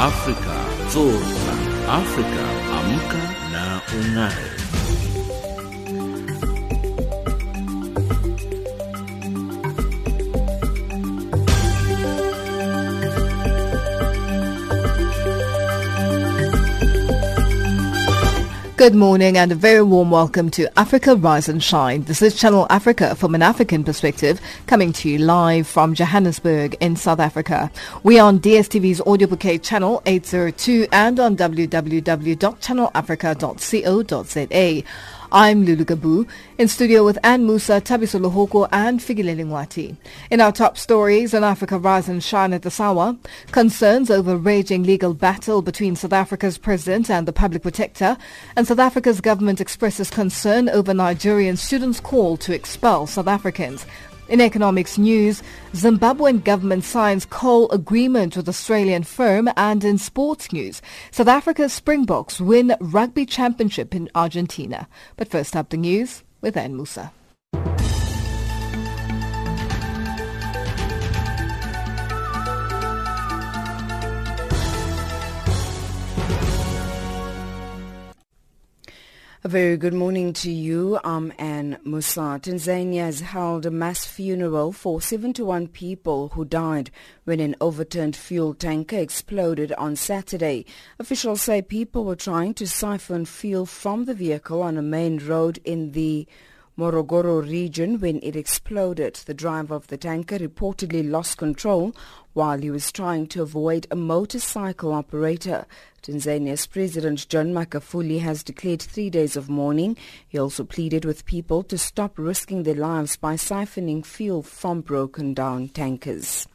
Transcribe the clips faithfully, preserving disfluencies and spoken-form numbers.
Afrika fursa, Afrika amka na ung'are. Good morning and a very warm welcome to Africa Rise and Shine. This is Channel Africa from an African perspective, coming to you live from Johannesburg in South Africa. We are on D S T V's audio bouquet channel eight oh two and on w w w dot channel africa dot co dot za. I'm Lulu Gabu, in studio with Anne Musa, Tabiso Hoko and Figile Lingwati. In our top stories on Africa Rise and Shine at the Sawa, concerns over raging legal battle between South Africa's president and the public protector, and South Africa's government expresses concern over Nigerian students' call to expel South Africans. In economics news, Zimbabwean government signs coal agreement with Australian firm, and in sports news, South Africa's Springboks win rugby championship in Argentina. But first up, the news with Anne Musa. A very good morning to you. I'm Anne Musa. Tanzania has held a mass funeral for seventy-one people who died when an overturned fuel tanker exploded on Saturday. Officials say people were trying to siphon fuel from the vehicle on a main road in the Morogoro region when it exploded. The driver of the tanker reportedly lost control while he was trying to avoid a motorcycle operator. Tanzania's President John Magufuli has declared three days of mourning. He also pleaded with people to stop risking their lives by siphoning fuel from broken down tankers.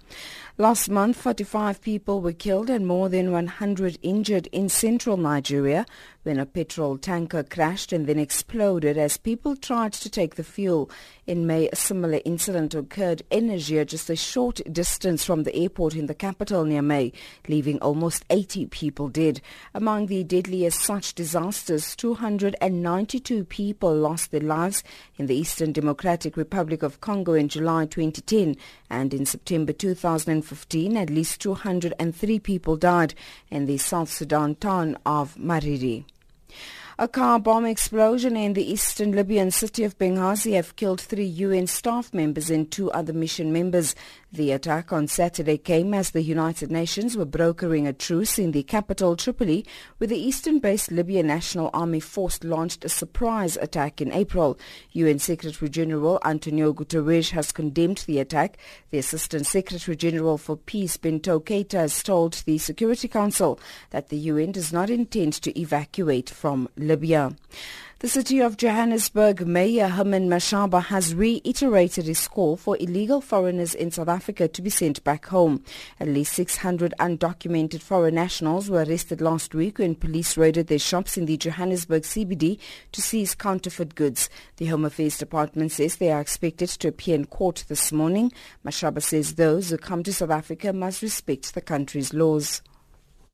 Last month, forty-five people were killed and more than one hundred injured in central Nigeria when a petrol tanker crashed and then exploded as people tried to take the fuel. In May, a similar incident occurred in Niger, just a short distance from the airport in the capital, Niamey, leaving almost eighty people dead. Among the deadliest such disasters, two hundred ninety-two people lost their lives in the Eastern Democratic Republic of Congo in July twenty ten, and in September two thousand fifteen. fifteen, at least two hundred three people died in the South Sudan town of Mariri. A car bomb explosion in the eastern Libyan city of Benghazi have killed three U N staff members and two other mission members. The attack on Saturday came as the United Nations were brokering a truce in the capital Tripoli, where the eastern-based Libyan National Army Force launched a surprise attack in April. U N Secretary General Antonio Guterres has condemned the attack. The Assistant Secretary General for Peace, Bento Keita, has told the Security Council that the U N does not intend to evacuate from Libya. Libya. The city of Johannesburg Mayor Herman Mashaba has reiterated his call for illegal foreigners in South Africa to be sent back home. At least six hundred undocumented foreign nationals were arrested last week when police raided their shops in the Johannesburg C B D to seize counterfeit goods. The Home Affairs Department says they are expected to appear in court this morning. Mashaba says those who come to South Africa must respect the country's laws.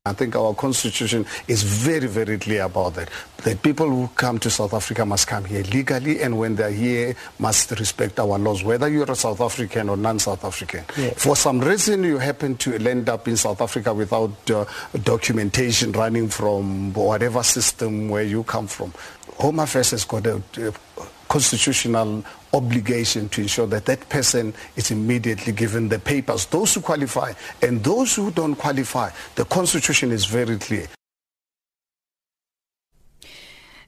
I think our constitution is very, very clear about that. That people who come to South Africa must come here legally, and when they're here, must respect our laws, whether you're a South African or non-South African. Yes. For some reason, you happen to end up in South Africa without uh, documentation running from whatever system where you come from. Home Affairs has got a uh, constitutional obligation to ensure that that person is immediately given the papers, those who qualify and those who don't qualify. The Constitution is very clear.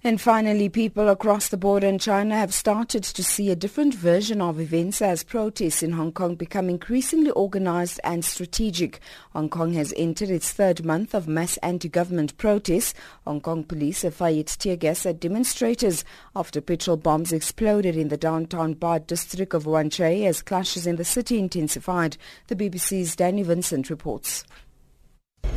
And finally, people across the border in China have started to see a different version of events as protests in Hong Kong become increasingly organized and strategic. Hong Kong has entered its third month of mass anti-government protests. Hong Kong police have fired tear gas at demonstrators after petrol bombs exploded in the downtown Bad district of Wan Chai as clashes in the city intensified. The B B C's Danny Vincent reports.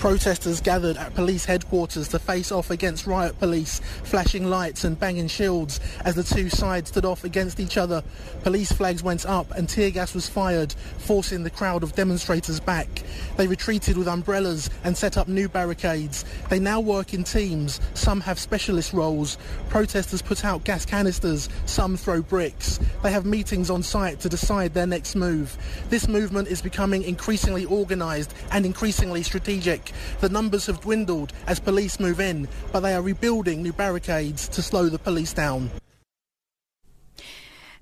Protesters gathered at police headquarters to face off against riot police, flashing lights and banging shields as the two sides stood off against each other. Police flags went up and tear gas was fired, forcing the crowd of demonstrators back. They retreated with umbrellas and set up new barricades. They now work in teams. Some have specialist roles. Protesters put out gas canisters. Some throw bricks. They have meetings on site to decide their next move. This movement is becoming increasingly organised and increasingly strategic. week. The numbers have dwindled as police move in, but they are rebuilding new barricades to slow the police down.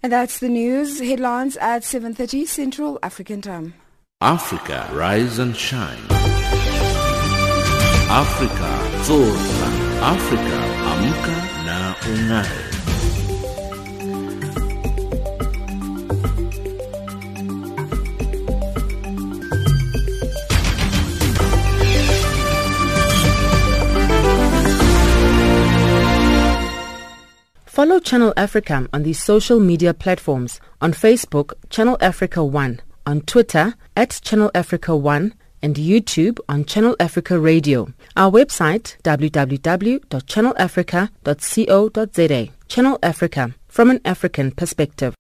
And that's the news. Headlines at seven thirty Central African Time. Africa, rise and shine. Africa, zorza. Africa, amka na ung'are. Follow Channel Africa on these social media platforms. On Facebook, Channel Africa one. On Twitter, at Channel Africa one. And YouTube on Channel Africa Radio. Our website, w w w dot channel africa dot co dot z a. Channel Africa, from an African perspective.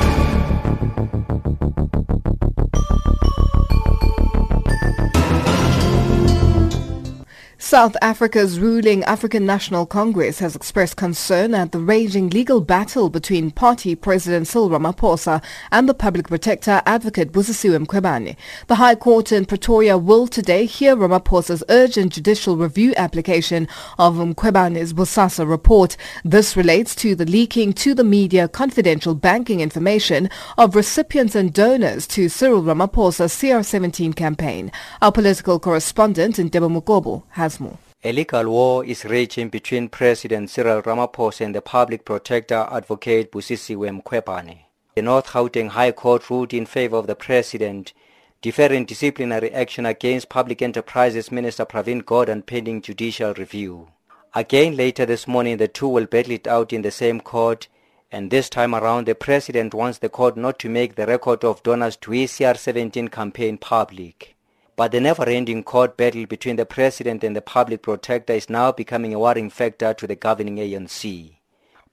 South Africa's ruling African National Congress has expressed concern at the raging legal battle between party President Cyril Ramaphosa and the public protector advocate Busisiwe Mkhwebane. The High Court in Pretoria will today hear Ramaphosa's urgent judicial review application of Mkhwebane's Bosasa report. This relates to the leaking to the media confidential banking information of recipients and donors to Cyril Ramaphosa's C R seventeen campaign. Our political correspondent Ndebo Mugobo has more. A legal war is raging between President Cyril Ramaphosa and the public protector advocate Busisiwe Mkhwebane. The North Gauteng High Court ruled in favor of the president, deferring disciplinary action against Public Enterprises Minister Pravin Gordhan pending judicial review. Again later this morning, the two will battle it out in the same court, and this time around the president wants the court not to make the record of donors to his C R seventeen campaign public. But the never-ending court battle between the president and the public protector is now becoming a worrying factor to the governing A N C.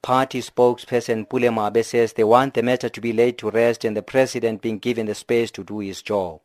Party spokesperson Pule Mabe says they want the matter to be laid to rest and the president being given the space to do his job.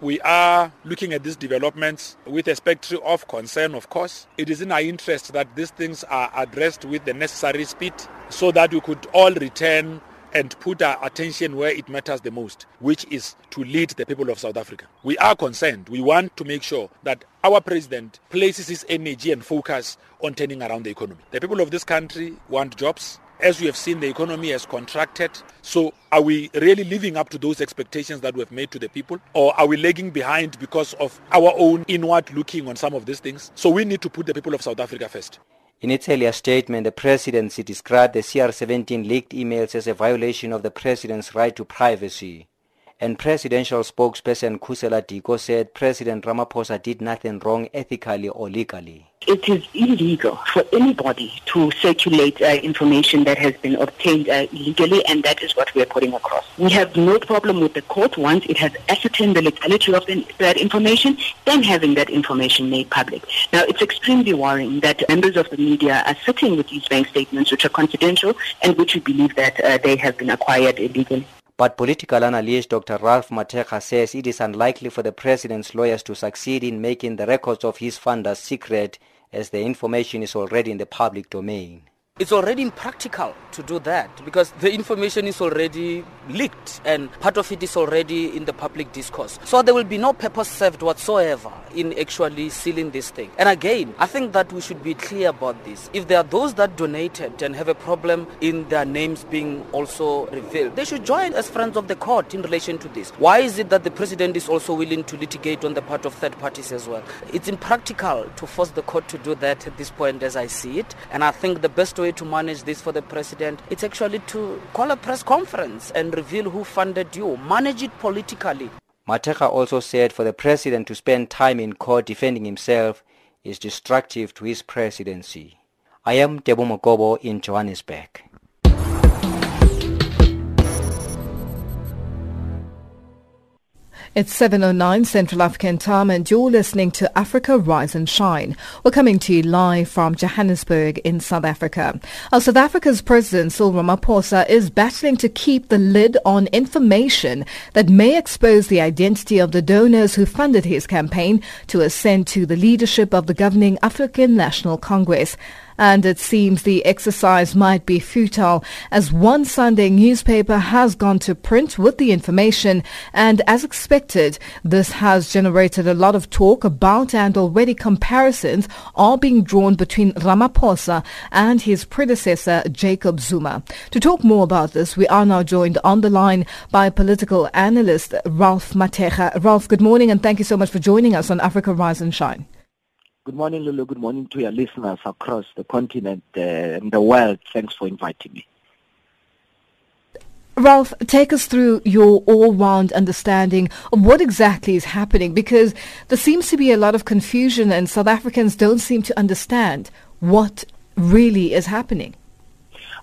We are looking at these developments with a spectrum of concern, of course. It is in our interest that these things are addressed with the necessary speed so that we could all return and put our attention where it matters the most, which is to lead the people of South Africa. We are concerned. We want to make sure that our president places his energy and focus on turning around the economy. The people of this country want jobs. As we have seen, the economy has contracted. So are we really living up to those expectations that we have made to the people? Or are we lagging behind because of our own inward looking on some of these things? So we need to put the people of South Africa first. In its earlier statement, the presidency described the C R seventeen leaked emails as a violation of the president's right to privacy. And presidential spokesperson Khusela Diko said President Ramaphosa did nothing wrong ethically or legally. It is illegal for anybody to circulate uh, information that has been obtained uh, illegally, and that is what we are putting across. We have no problem with the court once it has ascertained the legality of the, that information, then having that information made public. Now, it's extremely worrying that members of the media are sitting with these bank statements which are confidential and which we believe that uh, they have been acquired illegally. But political analyst Doctor Ralph Mathekga says it is unlikely for the president's lawyers to succeed in making the records of his funders secret, as the information is already in the public domain. It's already impractical to do that because the information is already leaked and part of it is already in the public discourse. So there will be no purpose served whatsoever in actually sealing this thing. And again, I think that we should be clear about this. If there are those that donated and have a problem in their names being also revealed, they should join as friends of the court in relation to this. Why is it that the president is also willing to litigate on the part of third parties as well? It's impractical to force the court to do that at this point as I see it. And I think the best way to manage this for the president, it's actually to call a press conference and reveal who funded you. Manage it politically. Mathekga also said for the president to spend time in court defending himself is destructive to his presidency. I am Ndebo Mugobo in Johannesburg. It's seven oh nine Central African Time and you're listening to Africa Rise and Shine. We're coming to you live from Johannesburg in South Africa. Our South Africa's President Cyril Ramaphosa is battling to keep the lid on information that may expose the identity of the donors who funded his campaign to ascend to the leadership of the governing African National Congress. and it seems the exercise might be futile, as one Sunday newspaper has gone to print with the information, and as expected, this has generated a lot of talk about, and already comparisons are being drawn between Ramaphosa and his predecessor Jacob Zuma. To talk more about this, we are now joined on the line by political analyst Ralph Mathekga. Ralph, good morning and thank you so much for joining us on Africa Rise and Shine. Good morning, Lulu. Good morning to your listeners across the continent uh, and the world. Thanks for inviting me. Ralph, take us through your all-round understanding of what exactly is happening, because there seems to be a lot of confusion and South Africans don't seem to understand what really is happening.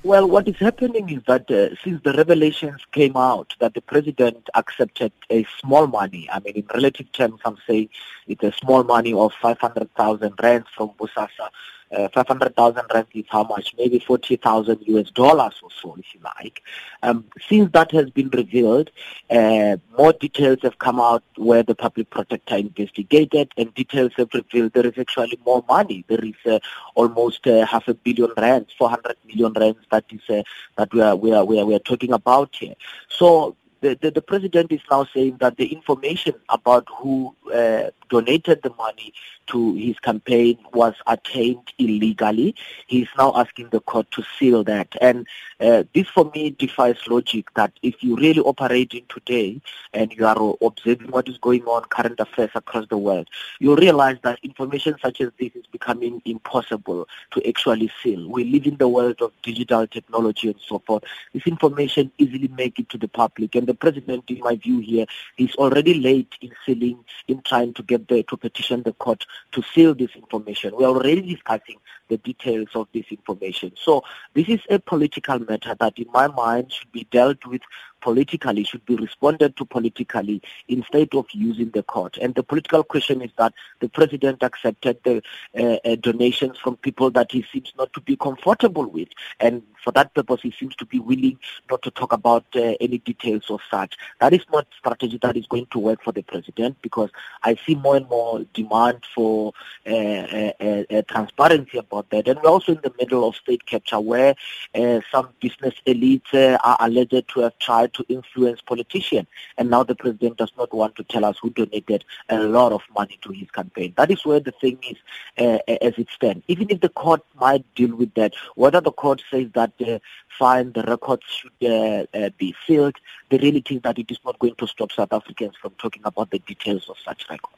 Well, what is happening is that uh, since the revelations came out that the president accepted a small money, I mean, in relative terms, some say it's a small money of five hundred thousand rand from Bosasa. Uh, five hundred thousand rand is how much? Maybe forty thousand U S dollars or so, if you like. Um, since that has been revealed, uh, more details have come out where the public protector investigated, and details have revealed there is actually more money. There is uh, almost uh, half a billion rands, four hundred million rands that is uh, that we are we are we are we are talking about here. So. The, the, the president is now saying that the information about who uh, donated the money to his campaign was attained illegally. He's now asking the court to seal that. And uh, this, for me, defies logic that if you really operate in today and you are observing what is going on, current affairs across the world, you'll realize that information such as this is becoming impossible to actually seal. We live in the world of digital technology and so forth. This information easily makes it to the public. And the president, in my view here, is already late in sealing, in trying to get the, to petition the court to seal this information. We are already discussing the details of this information. So this is a political matter that, in my mind, should be dealt with politically, should be responded to politically instead of using the court. And the political question is that the president accepted the uh, uh, donations from people that he seems not to be comfortable with. And for that purpose, he seems to be willing not to talk about uh, any details of such. That is not strategy that is going to work for the president, because I see more and more demand for uh, uh, uh, transparency about that. And we're also in the middle of state capture, where uh, some business elites uh, are alleged to have tried to influence politicians, and now the president does not want to tell us who donated a lot of money to his campaign. That is where the thing is uh, as it stands. Even if the court might deal with that, whether the court says that uh, fine, the records should uh, uh, be sealed, the reality is that it is not going to stop South Africans from talking about the details of such records.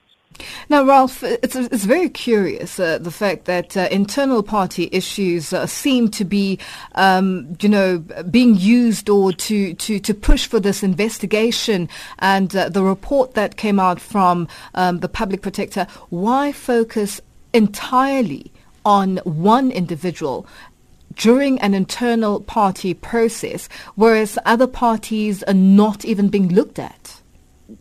Now, Ralph, it's, it's very curious, uh, the fact that uh, internal party issues uh, seem to be, um, you know, being used or to, to, to push for this investigation, and uh, the report that came out from um, the public protector. Why focus entirely on one individual during an internal party process, whereas other parties are not even being looked at?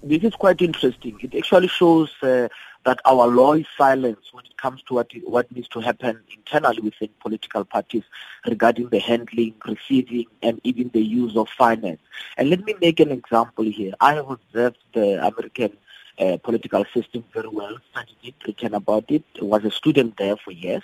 This is quite interesting. It actually shows uh, that our law is silent when it comes to what what needs to happen internally within political parties regarding the handling, receiving, and even the use of finance. And let me make an example here. I have observed the American Uh, political system very well, studied it, written about it, was a student there for years.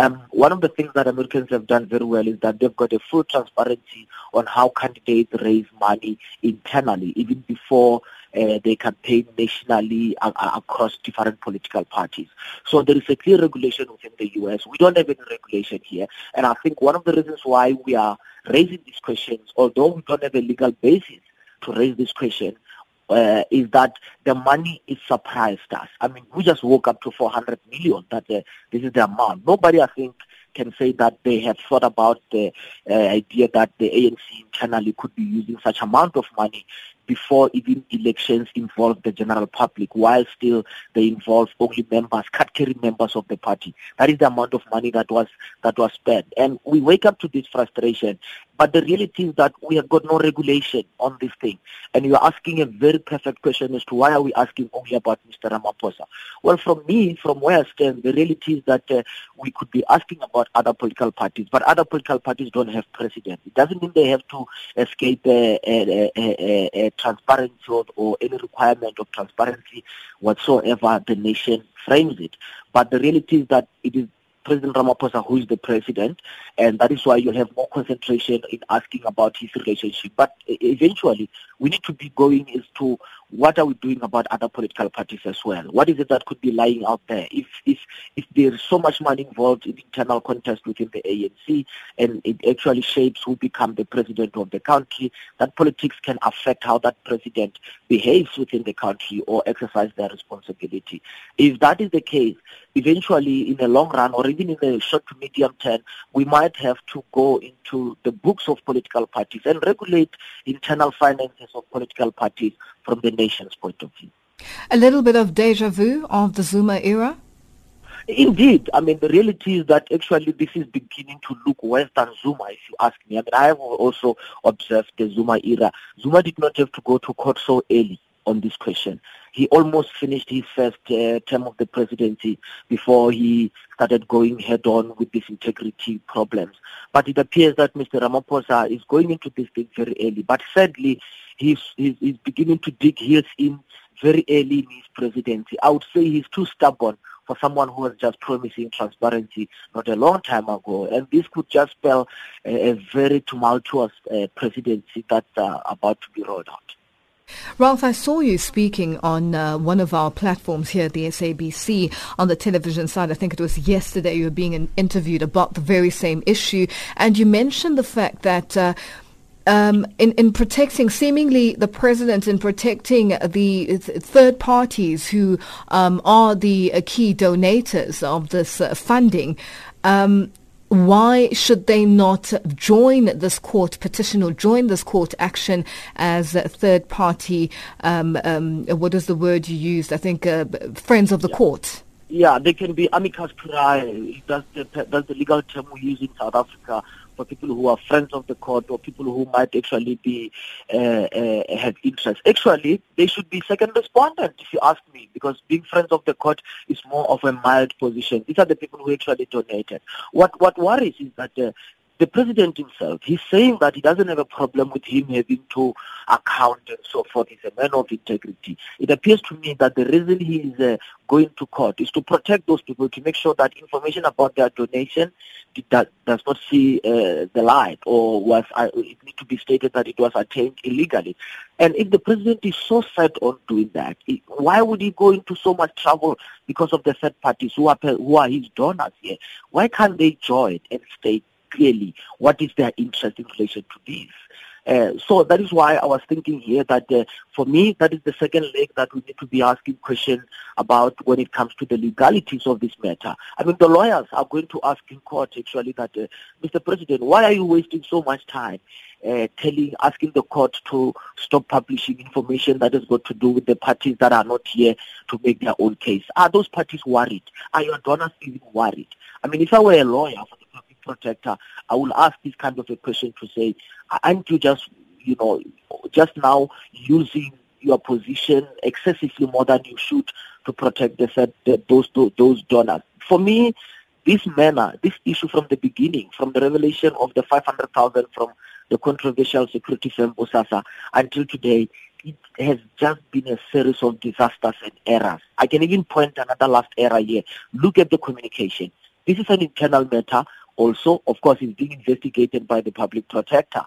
Um, one of the things that Americans have done very well is that they've got a full transparency on how candidates raise money internally, even before uh, they campaign nationally uh, across different political parties. So there is a clear regulation within the U S. We don't have any regulation here. And I think one of the reasons why we are raising these questions, although we don't have a legal basis to raise this question, Uh, is that the money is surprised us. I mean, we just woke up to four hundred million, that uh, this is the amount. Nobody, I think, can say that they have thought about the uh, idea that the A N C internally could be using such amount of money before even elections involve the general public, while still they involve only members, category members of the party. That is the amount of money that was that was spent. And we wake up to this frustration. But the reality is that we have got no regulation on this thing. And you are asking a very perfect question as to why are we asking only about Mister Ramaphosa. Well, from me, from where I stand, the reality is that uh, we could be asking about other political parties, but other political parties don't have precedent. It doesn't mean they have to escape a uh, uh, uh, uh, uh, transparency or, or any requirement of transparency whatsoever the nation frames it. But the reality is that it is President Ramaphosa, who is the president, and that is why you'll have more concentration in asking about his relationship. But eventually, we need to be going as to what are we doing about other political parties as well? What is it that could be lying out there? If if if there's so much money involved in internal contest within the A N C, and it actually shapes who become the president of the country, that politics can affect how that president behaves within the country or exercise their responsibility. If that is the case, eventually in the long run or even in the short to medium term, we might have to go into the books of political parties and regulate internal finances of political parties from the nation's point of view. A little bit of deja vu of the Zuma era? Indeed. I mean, the reality is that actually this is beginning to look worse than Zuma, if you ask me. I mean, I have also observed the Zuma era. Zuma did not have to go to court so early on this question. He almost finished his first uh, term of the presidency before he started going head-on with these integrity problems. But it appears that Mister Ramaphosa is going into this thing very early. But sadly, he's, he's, he's beginning to dig heels in very early in his presidency. I would say he's too stubborn for someone who was just promising transparency not a long time ago. And this could just spell a, a very tumultuous uh, presidency that's uh, about to be rolled out. Ralph, I saw you speaking on uh, one of our platforms here at the S A B C on the television side. I think it was yesterday you were being interviewed about the very same issue. And you mentioned the fact that uh, um, in, in protecting, seemingly the president, in protecting the third parties who um, are the key donators of this uh, funding, um, why should they not join this court petition or join this court action as a third party, um, um, what is the word you used, I think, uh, friends of the yeah. court? Yeah, they can be amicus curiae. That's the, that's the legal term we use in South Africa for people who are friends of the court or people who might actually be uh, uh, have interest. Actually, they should be second respondent, if you ask me, because being friends of the court is more of a mild position. These are the people who actually donated. What what worries is that uh, the president himself, he's saying that he doesn't have a problem with him having to account and so forth. He's a man of integrity. It appears to me that the reason he is uh, going to court is to protect those people, to make sure that information about their donation that does not see uh, the light, or was uh, it need to be stated that it was attained illegally. And if the president is so set on doing that, it, why would he go into so much trouble because of the third parties who are, who are his donors here? Why can't they join and state clearly what is their interest in relation to this? Uh, so that is why I was thinking here that uh, for me, that is the second leg that we need to be asking questions about when it comes to the legalities of this matter. I mean, the lawyers are going to ask in court actually that, uh, Mister President, why are you wasting so much time uh, telling, asking the court to stop publishing information that has got to do with the parties that are not here to make their own case? Are those parties worried? Are your donors even worried? I mean, if I were a lawyer for the protector, I will ask this kind of a question to say, aren't you just, you know, just now using your position excessively more than you should to protect the said those those donors? For me, this manner, this issue from the beginning, from the revelation of the five hundred thousand from the controversial security firm Bosasa until today, it has just been a series of disasters and errors. I can even point another last error here. Look at the communication. This is an internal matter. Also, of course, is being investigated by the public protector.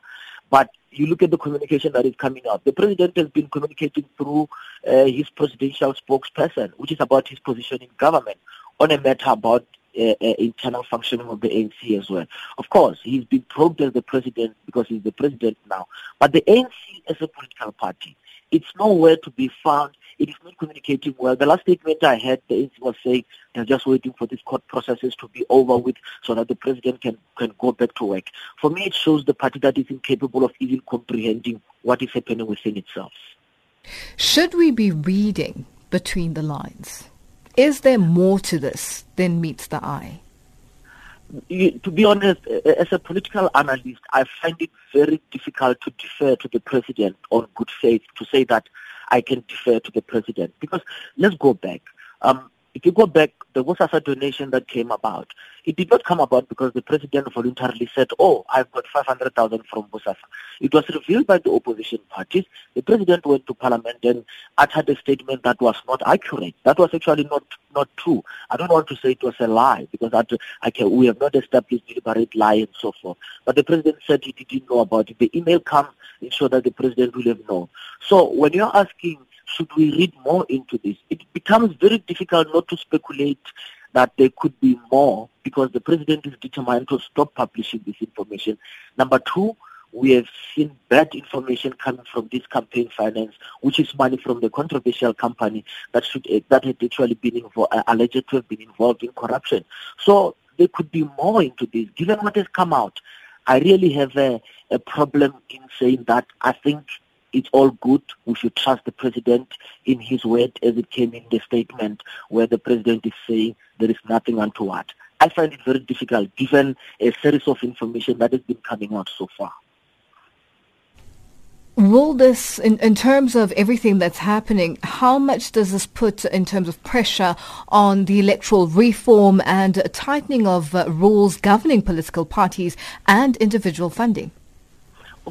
But you look at the communication that is coming out. The president has been communicating through uh, his presidential spokesperson, which is about his position in government, on a matter about Uh, uh, internal functioning of the A N C as well. Of course, he's been probed as the president because he's the president now. But the A N C as a political party, it's nowhere to be found. It is not communicating well. The last statement I had, the A N C was saying they're just waiting for these court processes to be over with so that the president can, can go back to work. For me, it shows the party that is incapable of even comprehending what is happening within itself. Should we be reading between the lines? Is there more to this than meets the eye? You, to be honest, as a political analyst, I find it very difficult to defer to the president on good faith, to say that I can defer to the president. Because let's go back. Um, If you go back, the Bosasa donation that came about, it did not come about because the president voluntarily said, oh, I've got five hundred thousand from Bosasa. It was revealed by the opposition parties. The president went to parliament and uttered a statement that was not accurate. That was actually not, not true. I don't want to say it was a lie because that, I can, we have not established deliberate lie and so forth. But the president said he didn't know about it. The email comes and shows that the president will have known. So when you're asking, should we read more into this? It becomes very difficult not to speculate that there could be more because the president is determined to stop publishing this information. Number two, we have seen bad information coming from this campaign finance, which is money from the controversial company that should that had actually been involved, alleged to have been involved in corruption. So there could be more into this. Given what has come out, I really have a, a problem in saying that I think it's all good. We should trust the president in his word as it came in the statement where the president is saying there is nothing untoward. I find it very difficult given a series of information that has been coming out so far. Will this, in, in terms of everything that's happening, how much does this put in terms of pressure on the electoral reform and tightening of uh, rules governing political parties and individual funding?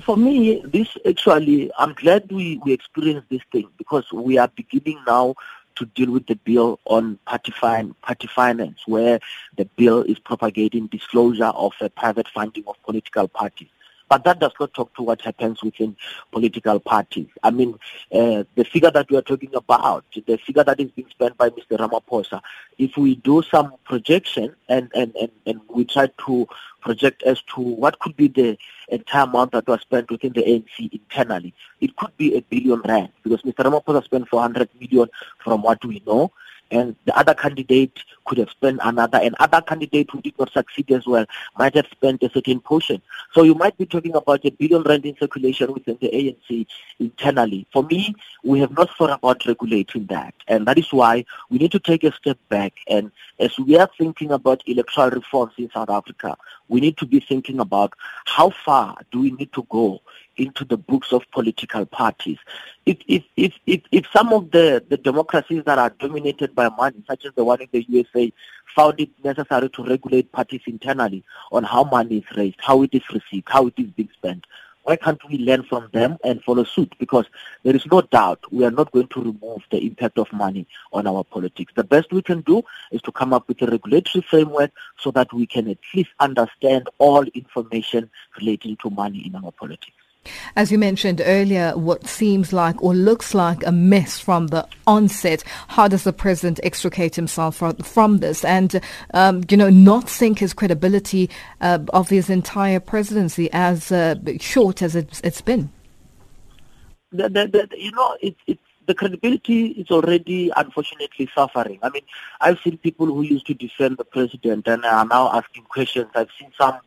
For me, this actually, I'm glad we, we experienced this thing because we are beginning now to deal with the bill on party, fin- party finance, where the bill is propagating disclosure of uh, private funding of political parties. But that does not talk to what happens within political parties. I mean, uh, the figure that we are talking about, the figure that is being spent by Mister Ramaphosa, if we do some projection and, and, and, and we try to project as to what could be the entire amount that was spent within the A N C internally, it could be a billion rand because Mister Ramaphosa spent four hundred million from what we know. And the other candidate could have spent another, and other candidate who did not succeed as well might have spent a certain portion. So you might be talking about a billion rand in circulation within the A N C internally. For me, we have not thought about regulating that. And that is why we need to take a step back. And as we are thinking about electoral reforms in South Africa, we need to be thinking about how far do we need to go into the books of political parties. If if if if, if some of the, the democracies that are dominated by money, such as the one in the U S A, found it necessary to regulate parties internally on how money is raised, how it is received, how it is being spent, why can't we learn from them and follow suit? Because there is no doubt we are not going to remove the impact of money on our politics. The best we can do is to come up with a regulatory framework so that we can at least understand all information relating to money in our politics. As you mentioned earlier, what seems like or looks like a mess from the onset, how does the president extricate himself from this and, um, you know, not sink his credibility uh, of his entire presidency as uh, short as it's, it's been? The, the, the, you know, it's... It, The credibility is already, unfortunately, suffering. I mean, I've seen people who used to defend the president and are now asking questions. I've seen some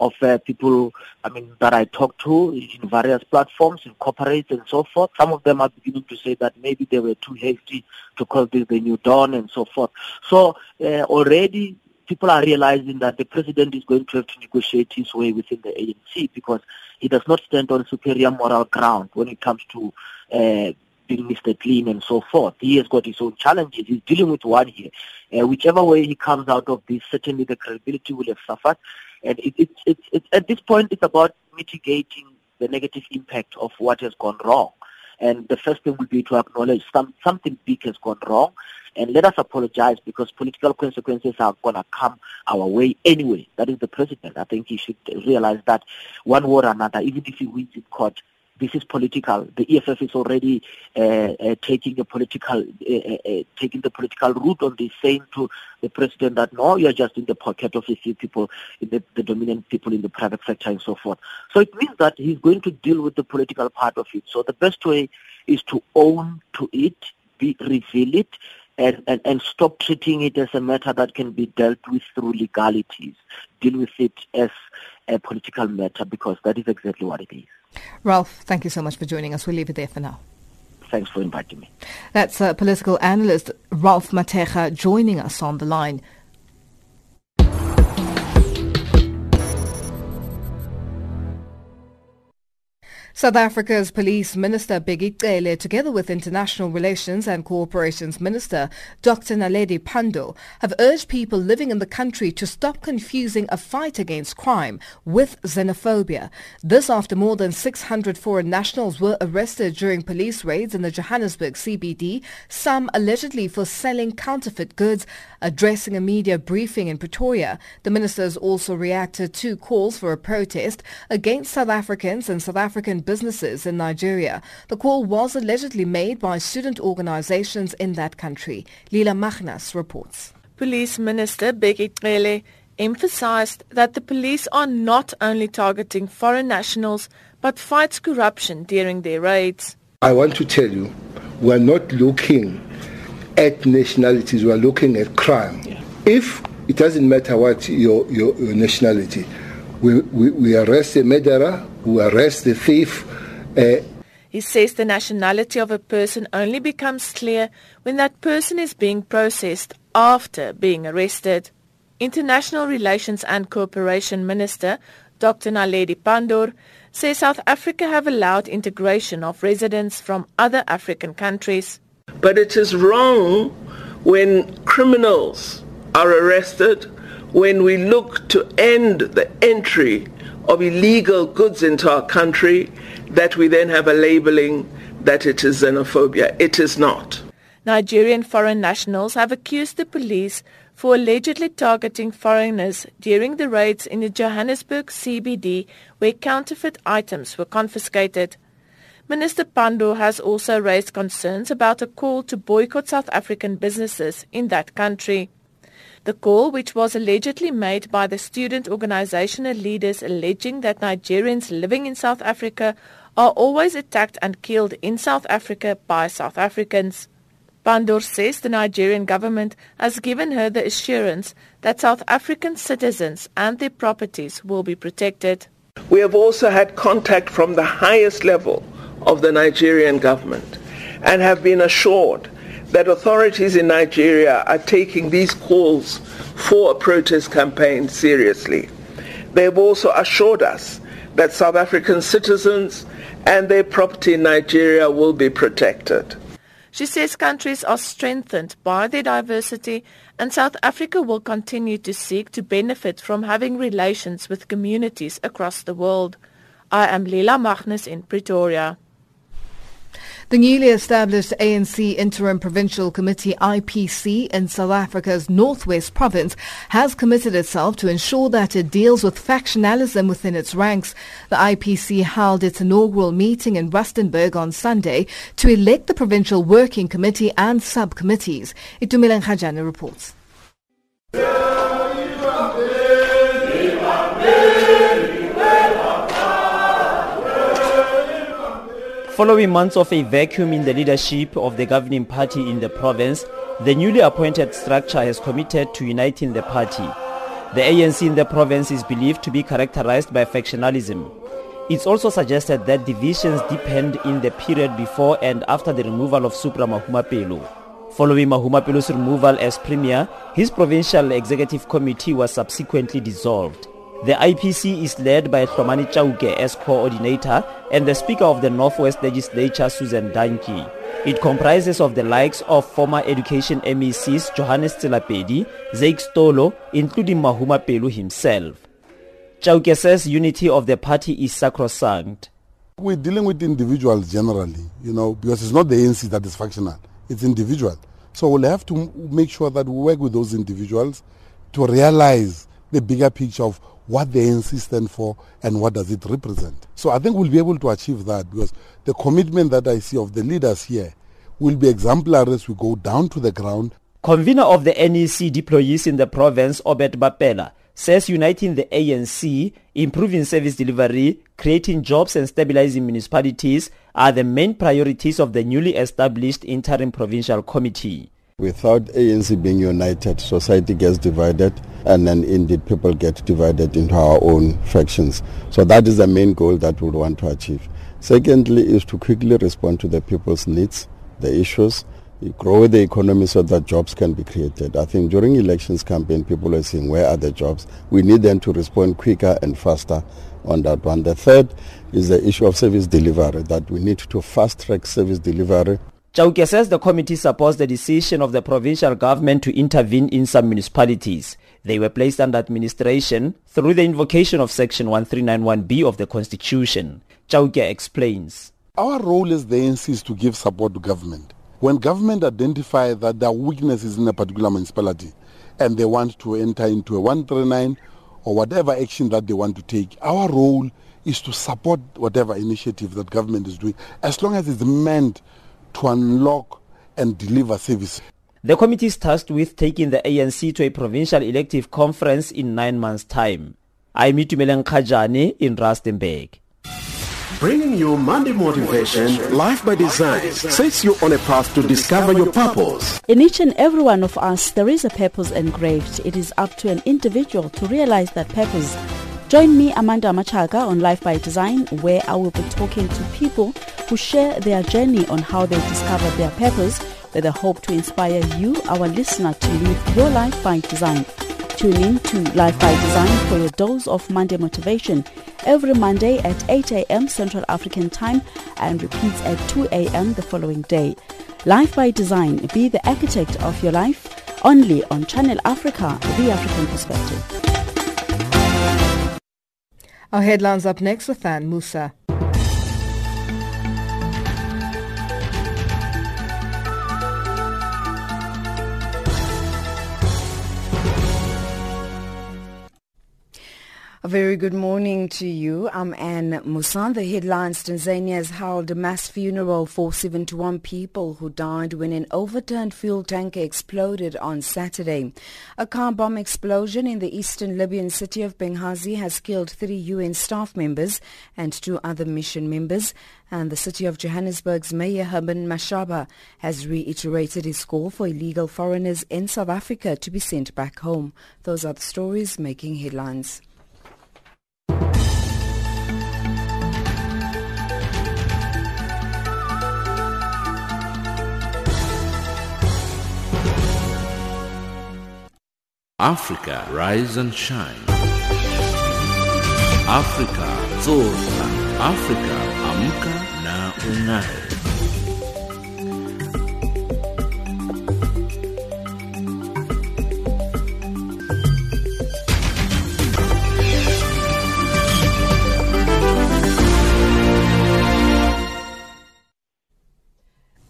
of uh, people, I mean, that I talk to in various platforms, in corporates and so forth. Some of them are beginning to say that maybe they were too hasty to call this the new dawn and so forth. So uh, already people are realizing that the president is going to have to negotiate his way within the A N C because he does not stand on superior moral ground when it comes to uh, being Mister Clean and so forth. He has got his own challenges. He's dealing with one here. Uh, whichever way he comes out of this, certainly the credibility will have suffered. And it, it, it, it, at this point, it's about mitigating the negative impact of what has gone wrong. And the first thing would be to acknowledge some, something big has gone wrong. And let us apologize because political consequences are going to come our way anyway. That is the president. I think he should realize that one way or another, even if he wins in court, this is political. The E F F is already uh, uh, taking the political uh, uh, taking the political route on this, saying to the president that no, you are just in the pocket of a few people, the, the dominant people in the private sector, and so forth. So it means that he's going to deal with the political part of it. So the best way is to own to it, be, reveal it, and, and, and stop treating it as a matter that can be dealt with through legalities. Deal with it as a political matter because that is exactly what it is. Ralph, thank you so much for joining us. We'll leave it there for now. Thanks for inviting me. That's uh, political analyst Ralph Mathekga joining us on the line. South Africa's Police Minister Bheki Cele, together with International Relations and Cooperation's Minister Doctor Naledi Pandor, have urged people living in the country to stop confusing a fight against crime with xenophobia. This after more than six hundred foreign nationals were arrested during police raids in the Johannesburg C B D, some allegedly for selling counterfeit goods. Addressing a media briefing in Pretoria, the ministers also reacted to calls for a protest against South Africans and South African businesses in Nigeria. The call was allegedly made by student organizations in that country. Lila Magnus reports. Police Minister Bheki Cele emphasized that the police are not only targeting foreign nationals but fights corruption during their raids. I want to tell you, we are not looking at nationalities, we are looking at crime. Yeah. If it doesn't matter what your, your, your nationality, we, we, we arrest the murderer, we arrest the thief. Uh, he says the nationality of a person only becomes clear when that person is being processed after being arrested. International Relations and Cooperation Minister Doctor Naledi Pandor says South Africa have allowed integration of residents from other African countries. But it is wrong when criminals are arrested, when we look to end the entry of illegal goods into our country, that we then have a labeling that it is xenophobia. It is not. Nigerian foreign nationals have accused the police for allegedly targeting foreigners during the raids in the Johannesburg C B D, where counterfeit items were confiscated. Minister Pandor has also raised concerns about a call to boycott South African businesses in that country. The call, which was allegedly made by the student organizational leaders alleging that Nigerians living in South Africa are always attacked and killed in South Africa by South Africans. Pandor says the Nigerian government has given her the assurance that South African citizens and their properties will be protected. We have also had contact from the highest level of the Nigerian government and have been assured that authorities in Nigeria are taking these calls for a protest campaign seriously. They have also assured us that South African citizens and their property in Nigeria will be protected. She says countries are strengthened by their diversity and South Africa will continue to seek to benefit from having relations with communities across the world. I am Lila Magnus in Pretoria. The newly established A N C Interim Provincial Committee I P C in South Africa's Northwest Province has committed itself to ensure that it deals with factionalism within its ranks. The I P C held its inaugural meeting in Rustenburg on Sunday to elect the Provincial Working Committee and subcommittees. Itumeleng Khajana reports. Following months of a vacuum in the leadership of the governing party in the province, the newly appointed structure has committed to uniting the party. The A N C in the province is believed to be characterized by factionalism. It's also suggested that divisions deepened in the period before and after the removal of Supra Mahumapelo. Following Mahumapelo's removal as premier, his provincial executive committee was subsequently dissolved. The I P C is led by Tromani Chauke as coordinator and the Speaker of the Northwest Legislature, Susan Danke. It comprises of the likes of former education M E Cs Johannes Tsilapedi, Zake Stolo, including Mahumapelo himself. Chauke says unity of the party is sacrosanct. We're dealing with individuals generally, you know, because it's not the A N C that is factional, it's individual. So we'll have to make sure that we work with those individuals to realize the bigger picture of what the A N C stands for and what does it represent. So I think we'll be able to achieve that because the commitment that I see of the leaders here will be exemplary as we go down to the ground. Convener of the N E C deployees in the province, Obed Bapela, says uniting the A N C, improving service delivery, creating jobs and stabilizing municipalities are the main priorities of the newly established interim provincial committee. Without A N C being united, society gets divided, and then indeed people get divided into our own factions. So that is the main goal that we want to achieve. Secondly is to quickly respond to the people's needs, the issues, grow the economy so that jobs can be created. I think during elections campaign, people are saying, where are the jobs? We need them to respond quicker and faster on that one. The third is the issue of service delivery, that we need to fast-track service delivery. Chauke says the committee supports the decision of the provincial government to intervene in some municipalities. They were placed under administration through the invocation of Section one three nine one B of the Constitution. Chauke explains. Our role as the A N C is to give support to government. When government identify that there are weaknesses in a particular municipality and they want to enter into a one three nine or whatever action that they want to take, our role is to support whatever initiative that government is doing, as long as it's meant to unlock and deliver service. The committee is tasked with taking the A N C to a provincial elective conference in nine months' time. I'm Itumeleng Khajane in Rustenburg. Bringing you Monday Motivation, Life by Design, sets you on a path to discover your purpose. In each and every one of us, there is a purpose engraved. It is up to an individual to realize that purpose. Join me, Amanda Machaga, on Life by Design, where I will be talking to people who share their journey on how they discovered their purpose, with a hope to inspire you, our listener, to live your life by design. Tune in to Life by Design for your dose of Monday Motivation every Monday at eight a.m. Central African Time and repeats at two a.m. the following day. Life by Design, be the architect of your life, only on Channel Africa, the African Perspective. Our headlines up next with Anne Musa. A very good morning to you. I'm Anne Musa. The headlines: Tanzania has held a mass funeral for seventy-one people who died when an overturned fuel tanker exploded on Saturday. A car bomb explosion in the eastern Libyan city of Benghazi has killed three U N staff members and two other mission members. And the city of Johannesburg's Mayor Herman Mashaba has reiterated his call for illegal foreigners in South Africa to be sent back home. Those are the stories making headlines. Africa, rise and shine. Africa, zorka. Africa, amka na ungae.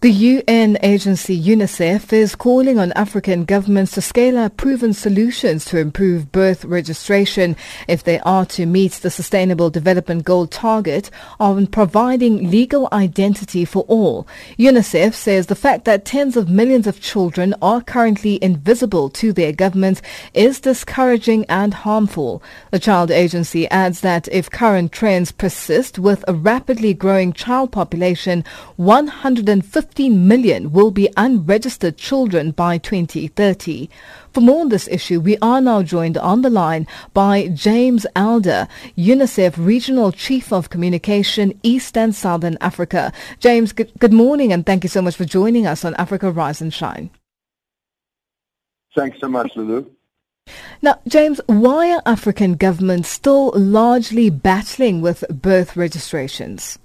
The U N agency UNICEF is calling on African governments to scale up proven solutions to improve birth registration if they are to meet the Sustainable Development Goal target on providing legal identity for all. UNICEF says the fact that tens of millions of children are currently invisible to their governments is discouraging and harmful. The child agency adds that if current trends persist with a rapidly growing child population, one hundred fifty million will be unregistered children by twenty thirty. For more on this issue, we are now joined on the line by James Elder, UNICEF Regional Chief of Communication, East and Southern Africa. James, good, good morning, and thank you so much for joining us on Africa Rise and Shine. Thanks so much, Lulu. Now, James, why are African governments still largely battling with birth registrations?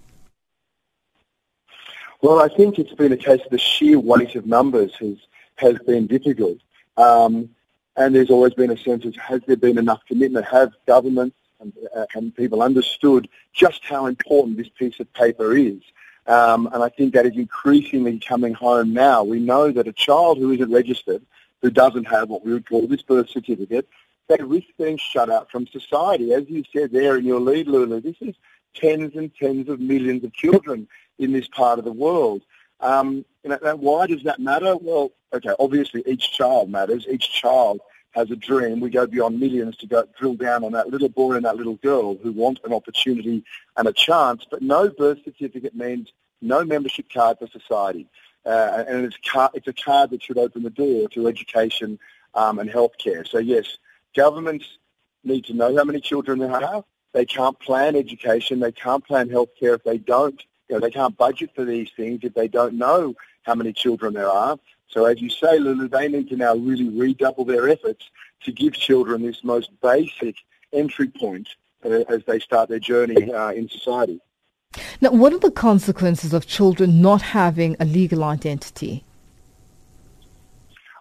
Well, I think it's been a case of the sheer weight of numbers has has been difficult. Um, and there's always been a sense of, has there been enough commitment? Have governments and, uh, and people understood just how important this piece of paper is? Um, and I think that is increasingly coming home now. We know that a child who isn't registered, who doesn't have what we would call this birth certificate, they risk being shut out from society. As you said there in your lead, Lulu, this is tens and tens of millions of children in this part of the world. Um, and, and why does that matter? Well, okay, obviously each child matters. Each child has a dream. We go beyond millions to go drill down on that little boy and that little girl who want an opportunity and a chance, but no birth certificate means no membership card for society. Uh, and it's, car- it's a card that should open the door to education um, and healthcare. So yes, governments need to know how many children they have. They can't plan education. They can't plan healthcare if they don't. You know, they can't budget for these things if they don't know how many children there are. So as you say, Lulu, they need to now really redouble their efforts to give children this most basic entry point uh, as they start their journey uh, in society. Now, what are the consequences of children not having a legal identity?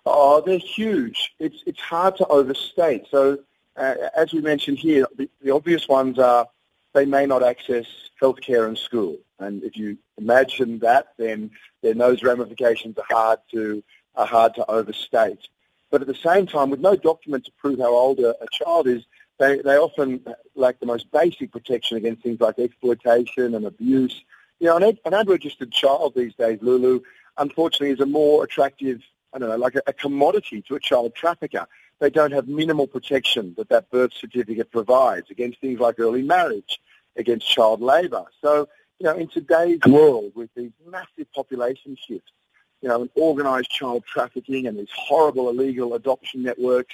Oh, they're huge. It's it's hard to overstate. So uh, as we mentioned here, the, the obvious ones are they may not access healthcare and school. And if you imagine that, then, then those ramifications are hard to are hard to overstate. But at the same time, with no document to prove how old a, a child is, they, they often lack the most basic protection against things like exploitation and abuse. You know, an, ed, an unregistered child these days, Lulu, unfortunately is a more attractive, I don't know, like a, a commodity to a child trafficker. They don't have minimal protection that that birth certificate provides against things like early marriage, against child labour. So, you know, in today's world with these massive population shifts, you know, and organised child trafficking and these horrible illegal adoption networks,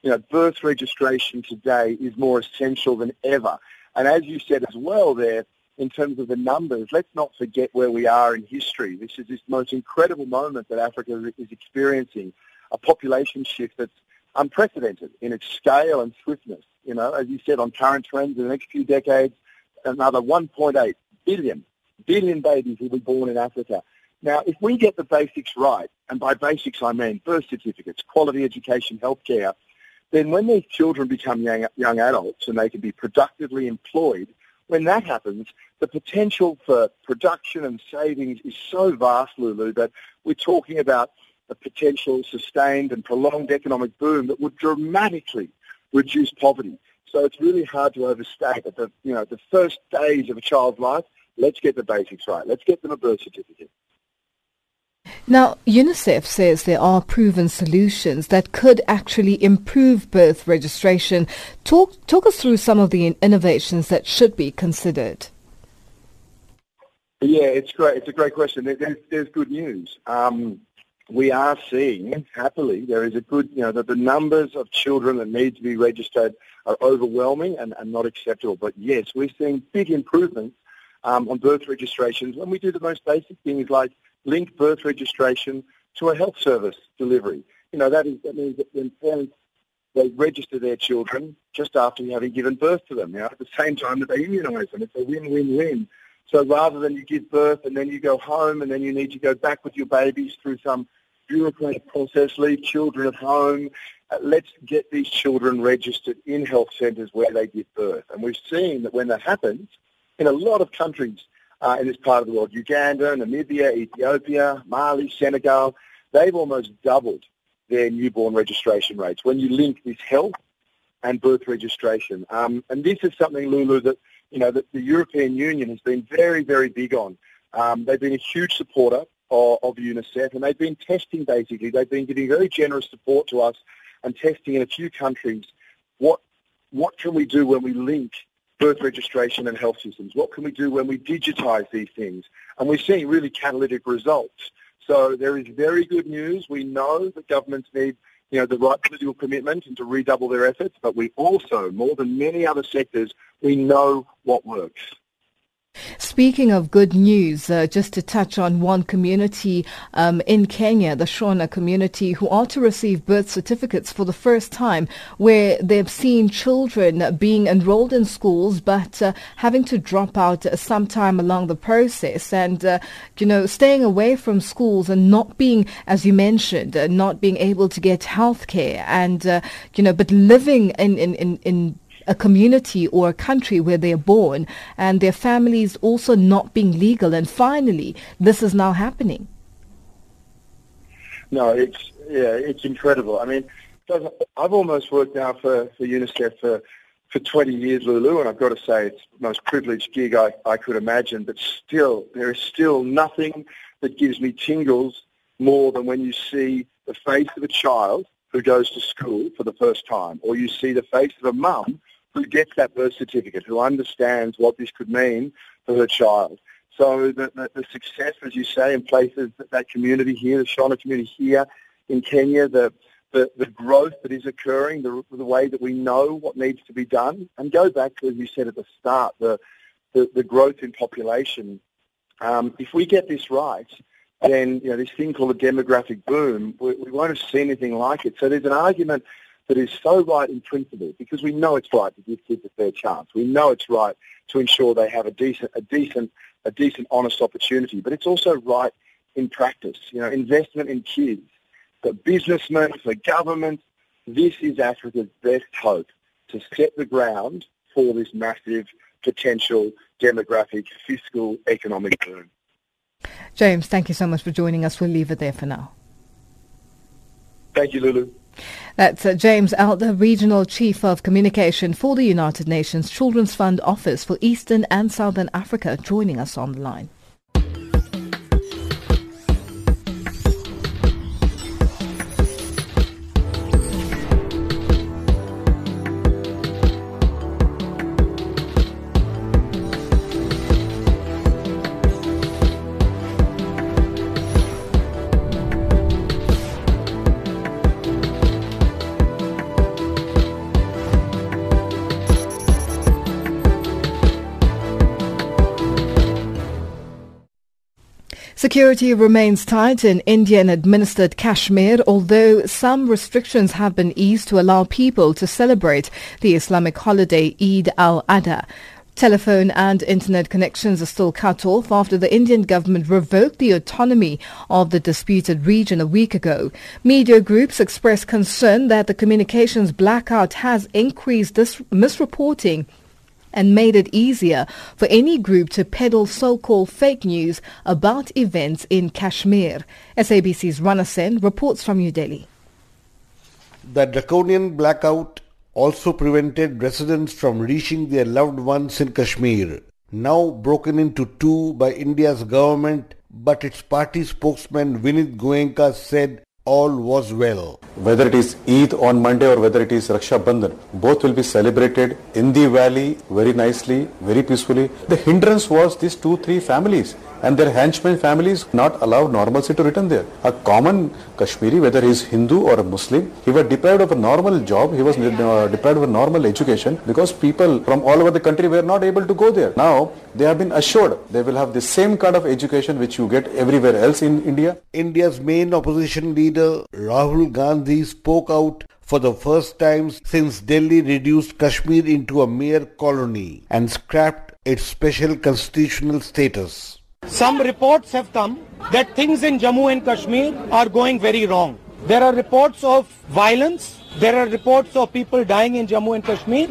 you know, birth registration today is more essential than ever. And as you said as well there, in terms of the numbers, let's not forget where we are in history. This is this most incredible moment that Africa is experiencing, a population shift that's unprecedented in its scale and swiftness. You know, as you said, on current trends in the next few decades, another one point eight billion, billion babies will be born in Africa. Now, if we get the basics right, and by basics I mean birth certificates, quality education, healthcare, then when these children become young, young adults and they can be productively employed, when that happens, the potential for production and savings is so vast, Lulu, that we're talking about a potential sustained and prolonged economic boom that would dramatically reduce poverty. So it's really hard to overstate that the, you know, the first days of a child's life, let's get the basics right. Let's get them a birth certificate. Now, UNICEF says there are proven solutions that could actually improve birth registration. Talk, talk us through some of the innovations that should be considered. Yeah, it's great. It's a great question. There's, there's good news. Um, we are seeing, happily, there is a good, you know, that the numbers of children that need to be registered are overwhelming and, and not acceptable. But yes, we're seeing big improvements um, on birth registrations when we do the most basic things like link birth registration to a health service delivery. You know, that is that means that when parents, they register their children just after having given birth to them, you know, at the same time that they immunise them. It's a win-win-win. So rather than you give birth and then you go home and then you need to go back with your babies through some bureaucratic process, leave children at home, uh, let's get these children registered in health centres where they give birth. And we've seen that when that happens, in a lot of countries, Uh, in this part of the world, Uganda, Namibia, Ethiopia, Mali, Senegal, they've almost doubled their newborn registration rates when you link this health and birth registration. Um, and this is something, Lulu, that, you know, that the European Union has been very, very big on. Um, they've been a huge supporter of, of UNICEF, and they've been testing, basically. They've been giving very generous support to us and testing in a few countries what what can we do when we link birth registration and health systems. What can we do when we digitise these things? And we're seeing really catalytic results. So there is very good news. We know that governments need, you know, the right political commitment and to redouble their efforts, but we also, more than many other sectors, we know what works. Speaking of good news, uh, just to touch on one community um, in Kenya, the Shona community, who are to receive birth certificates for the first time, where they've seen children being enrolled in schools but uh, having to drop out uh, sometime along the process and, uh, you know, staying away from schools and not being, as you mentioned, uh, not being able to get health care and, uh, you know, but living in, in, in, in a community or a country where they're born and their families also not being legal. And finally, this is now happening. No, it's, yeah, it's incredible. I mean, I've almost worked now for, for UNICEF for, for twenty years, Lulu, and I've got to say it's the most privileged gig I, I could imagine, but still, there is still nothing that gives me tingles more than when you see the face of a child who goes to school for the first time, or you see the face of a mum who gets that birth certificate, who understands what this could mean for her child. So the, the, the success, as you say, in places, that, that community here, the Shona community here in Kenya, the the, the growth that is occurring, the, the way that we know what needs to be done, and go back to, as you said at the start, the, the, the growth in population. Um, if we get this right, then you know, this thing called the demographic boom, we, we won't have seen anything like it. So there's an argument that is so right in principle, because we know it's right to give kids a fair chance. We know it's right to ensure they have a decent, a decent, a decent, honest opportunity. But it's also right in practice. You know, investment in kids, for businessmen, for government. This is Africa's best hope to set the ground for this massive potential demographic, fiscal, economic boom. James, thank you so much for joining us. We'll leave it there for now. Thank you, Lulu. That's uh, James Elder, Regional Chief of Communication for the United Nations Children's Fund Office for Eastern and Southern Africa, joining us on the line. Security remains tight in Indian-administered Kashmir, although some restrictions have been eased to allow people to celebrate the Islamic holiday Eid al-Adha. Telephone and internet connections are still cut off after the Indian government revoked the autonomy of the disputed region a week ago. Media groups expressed concern that the communications blackout has increased this misreporting and made it easier for any group to peddle so-called fake news about events in Kashmir. S A B C's Rana Sen reports from New Delhi. The draconian blackout also prevented residents from reaching their loved ones in Kashmir, now broken into two by India's government, but its party spokesman Vinit Goenka said all was well. Whether it is Eid on Monday or whether it is Raksha Bandhan, both will be celebrated in the valley very nicely, very peacefully. The hindrance was these two, three families and their henchmen families not allow normalcy to return there. A common Kashmiri, whether he is Hindu or a Muslim, he was deprived of a normal job, he was uh, deprived of a normal education because people from all over the country were not able to go there. Now they have been assured they will have the same kind of education which you get everywhere else in India. India's main opposition leader Rahul Gandhi spoke out for the first time since Delhi reduced Kashmir into a mere colony and scrapped its special constitutional status. Some reports have come that things in Jammu and Kashmir are going very wrong. There are reports of violence. There are reports of people dying in Jammu and Kashmir.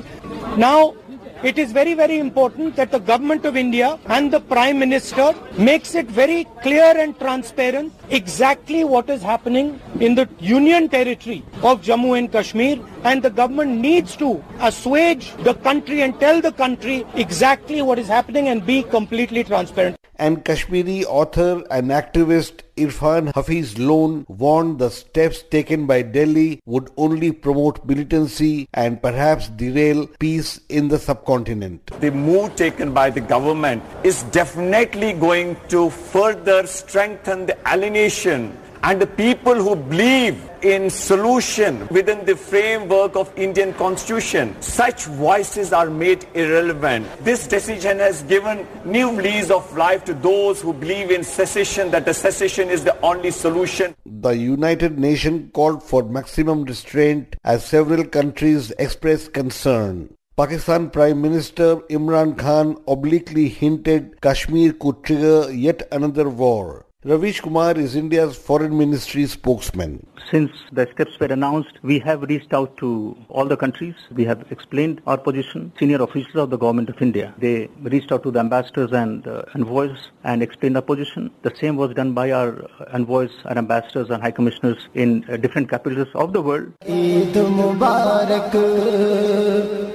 Now, it is very, very important that the government of India and the Prime Minister makes it very clear and transparent exactly what is happening in the Union territory of Jammu and Kashmir, and the government needs to assuage the country and tell the country exactly what is happening and be completely transparent. And Kashmiri author and activist Irfan Hafiz Lone warned the steps taken by Delhi would only promote militancy and perhaps derail peace in the subcontinent. The move taken by the government is definitely going to further strengthen the alienation and the people who believe in solution within the framework of Indian Constitution. Such voices are made irrelevant. This decision has given new lease of life to those who believe in secession, that the secession is the only solution. The United Nations called for maximum restraint as several countries expressed concern. Pakistan Prime Minister Imran Khan obliquely hinted Kashmir could trigger yet another war. Ravish Kumar is India's Foreign Ministry spokesman. Since the steps were announced, we have reached out to all the countries. We have explained our position. Senior officials of the Government of India, they reached out to the ambassadors and uh, envoys and explained our position. The same was done by our envoys and ambassadors and high commissioners in uh, different capitals of the world. Eid Mubarak,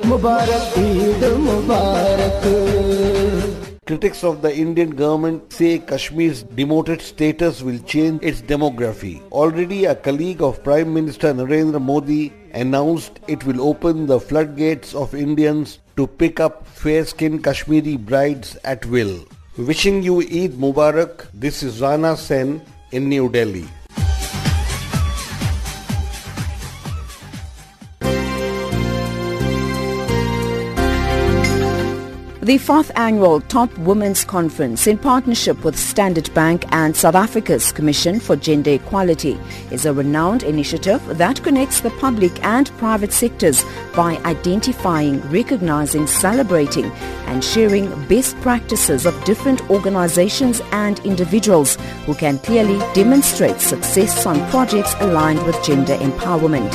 Mubarak, Eid Mubarak. Critics of the Indian government say Kashmir's demoted status will change its demography. Already a colleague of Prime Minister Narendra Modi announced it will open the floodgates of Indians to pick up fair-skinned Kashmiri brides at will. Wishing you Eid Mubarak, this is Rana Sen in New Delhi. The fourth annual Top Women's Conference, in partnership with Standard Bank and South Africa's Commission for Gender Equality, is a renowned initiative that connects the public and private sectors by identifying, recognizing, celebrating and sharing best practices of different organizations and individuals who can clearly demonstrate success on projects aligned with gender empowerment.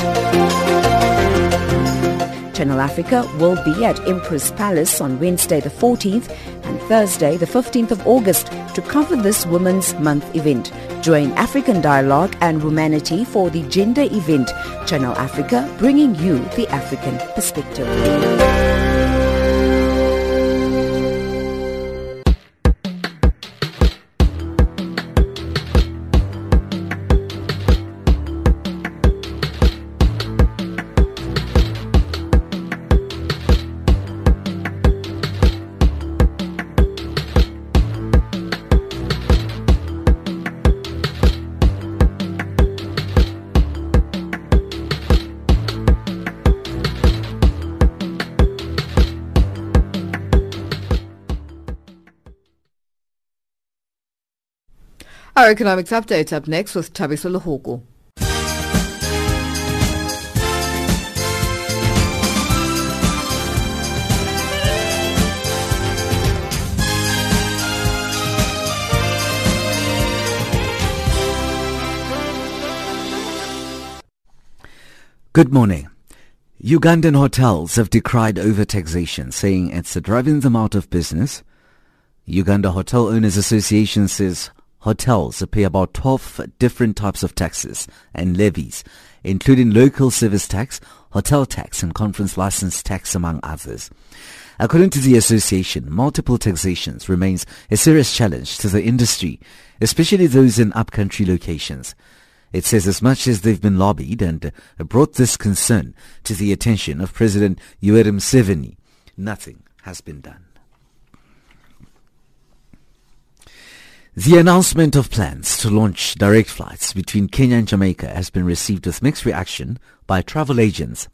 Channel Africa will be at Empress Palace on Wednesday the fourteenth and Thursday the fifteenth of August to cover this Women's Month event. Join African Dialogue and Womanity for the gender event. Channel Africa, bringing you the African perspective. Our economics update up next with Tabiso Hoko. Good morning. Ugandan hotels have decried overtaxation, saying it's driving them out of business. Uganda Hotel Owners Association says hotels pay about twelve different types of taxes and levies, including local service tax, hotel tax and conference license tax, among others. According to the association, multiple taxations remains a serious challenge to the industry, especially those in upcountry locations. It says as much as they've been lobbied and brought this concern to the attention of President Yoweri Museveni, nothing has been done. The announcement of plans to launch direct flights between Kenya and Jamaica has been received with mixed reaction by travel agents.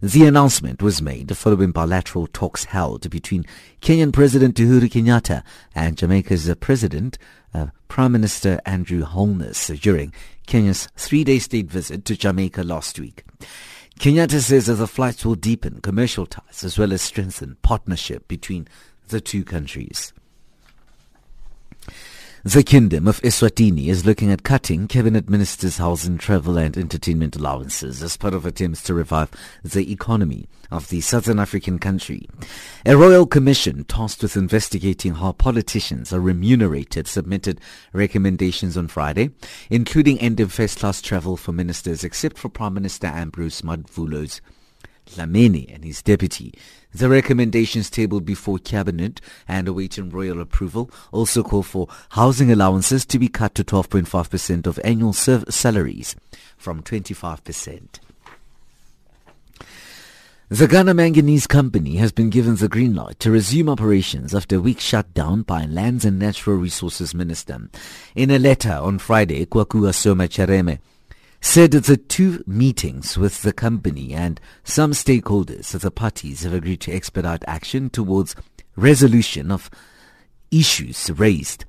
The announcement was made following bilateral talks held between Kenyan President Uhuru Kenyatta and Jamaica's President, uh, Prime Minister Andrew Holness, during Kenya's three-day state visit to Jamaica last week. Kenyatta says that the flights will deepen commercial ties as well as strengthen partnership between the two countries. The Kingdom of Eswatini is looking at cutting cabinet ministers' housing, travel and entertainment allowances as part of attempts to revive the economy of the southern African country. A royal commission tasked with investigating how politicians are remunerated submitted recommendations on Friday, including ending first-class travel for ministers except for Prime Minister Ambrose Mavulo's Dlamini and his deputy. The recommendations tabled before cabinet and awaiting royal approval also call for housing allowances to be cut to twelve point five percent of annual salaries from twenty-five percent. The Ghana Manganese Company has been given the green light to resume operations after a week shutdown by Lands and Natural Resources Minister. In a letter on Friday, Kwaku Asoma-Chareme said that the two meetings with the company and some stakeholders of the parties have agreed to expedite action towards resolution of issues raised.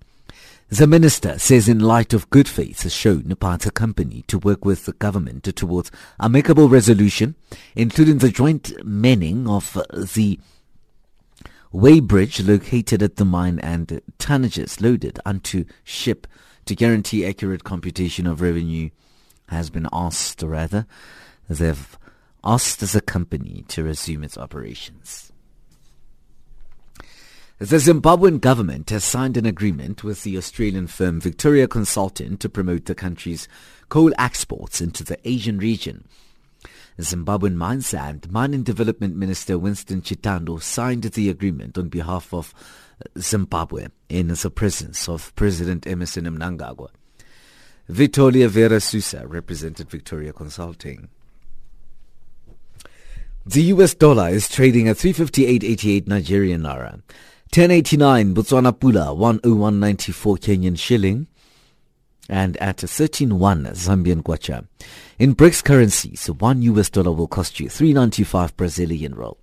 The minister says in light of good faith shown by the company to work with the government towards amicable resolution, including the joint manning of the weighbridge located at the mine and tonnages loaded onto ship to guarantee accurate computation of revenue, has been asked, or rather, they've asked the company to resume its operations. The Zimbabwean government has signed an agreement with the Australian firm Victoria Consulting to promote the country's coal exports into the Asian region. Zimbabwean Mines and Mining Development Minister Winston Chitando signed the agreement on behalf of Zimbabwe in the presence of President Emmerson Mnangagwa. Vitolia Vera Sousa represented Victoria Consulting. The U S dollar is trading at three fifty-eight point eight eight Nigerian naira, ten eighty-nine Botswana pula, one oh one point nine four Kenyan shilling, and at thirteen one Zambian kwacha. In BRICS currencies, one U S dollar will cost you three ninety-five Brazilian real,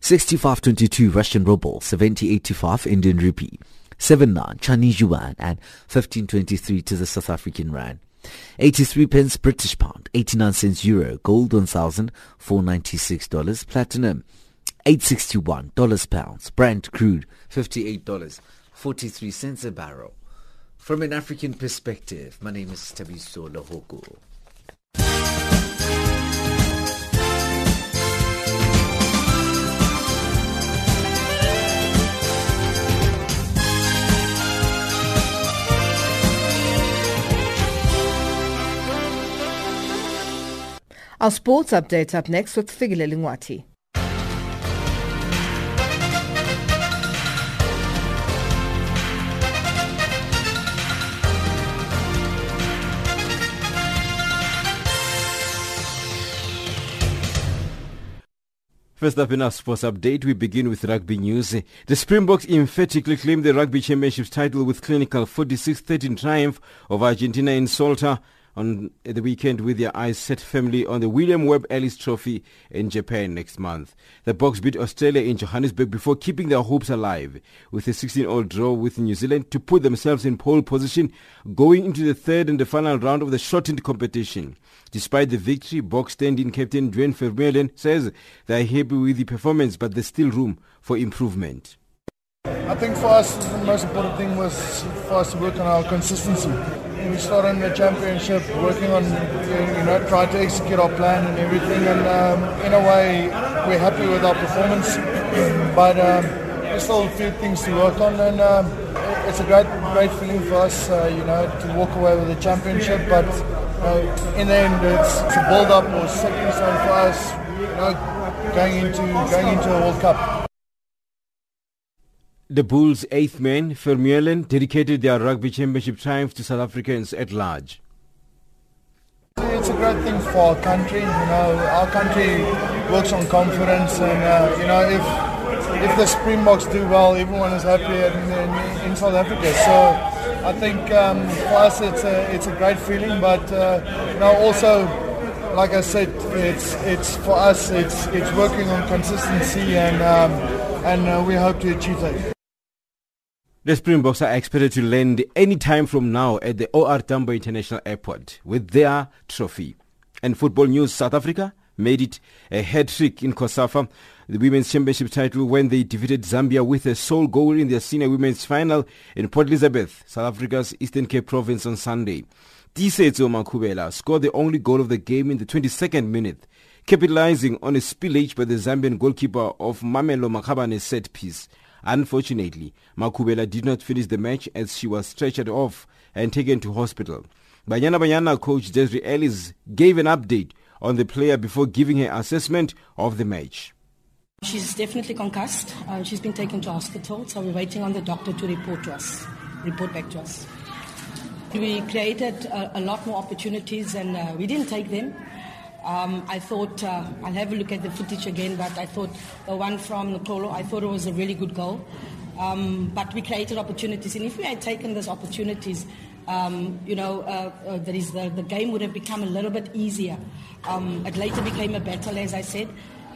sixty-five twenty-two Russian ruble, seventy eighty-five Indian rupee, seventy-nine Chinese yuan, and fifteen twenty-three to the South African rand. eighty-three pence British pound, eighty-nine cents euro, gold one thousand, four ninety-six dollars, platinum, eight sixty-one dollars pounds, Brent crude, fifty-eight dollars and forty-three cents a barrel. From an African perspective, my name is Tabiso Hoko. Our sports update up next with Figile Lingwati. First up in our sports update, we begin with rugby news. The Springboks emphatically claimed the Rugby Championship title with clinical forty-six thirteen triumph over Argentina in Salta on the weekend, with their eyes set firmly on the William Webb Ellis Trophy in Japan next month. The Boks beat Australia in Johannesburg before keeping their hopes alive with a sixteen all draw with New Zealand to put themselves in pole position going into the third and the final round of the shortened competition. Despite the victory, Boks stand-in captain Dwayne Vermeulen says they are happy with the performance, but there's still room for improvement. I think for us, the most important thing was for us to work on our consistency. We started on the championship, working on, you know, trying to execute our plan and everything. And um, in a way, we're happy with our performance, but um, there's still a few things to work on. And um, it's a great, great feeling for us, uh, you know, to walk away with the championship. But uh, in the end, it's, it's a build-up or stepping stone for us, you know, going into going into a World Cup. The Bulls' eighth man, Vermeulen, dedicated their Rugby Championship triumph to South Africans at large. It's a great thing for our country. You know, our country works on confidence, and uh, you know, if if the Springboks do well, everyone is happy in, in, in South Africa. So I think um, for us, it's a it's a great feeling. But uh, you know, also, like I said, it's it's for us, it's it's working on consistency, and um, and uh, we hope to achieve that. The Springboks are expected to land any time from now at the O R Tambo International Airport with their trophy. And football news, South Africa made it a hat-trick in COSAFA, the Women's Championship title, when they defeated Zambia with a sole goal in their senior women's final in Port Elizabeth, South Africa's Eastern Cape province on Sunday. Tisetso Makubela scored the only goal of the game in the twenty-second minute, capitalizing on a spillage by the Zambian goalkeeper of Mamelo Makgabane's set piece. Unfortunately, Makubela did not finish the match as she was stretchered off and taken to hospital. Banyana Banyana coach Desiree Ellis gave an update on the player before giving her assessment of the match. She's definitely concussed. Uh, she's been taken to hospital, so we're waiting on the doctor to report to us, report back to us. We created uh, a lot more opportunities, and uh, we didn't take them. Um, I thought, uh, I'll have a look at the footage again, but I thought the one from Nkolo, I thought it was a really good goal. Um, but we created opportunities, and if we had taken those opportunities, um, you know, uh, uh, that is the, the game would have become a little bit easier. Um, it later became a battle, as I said,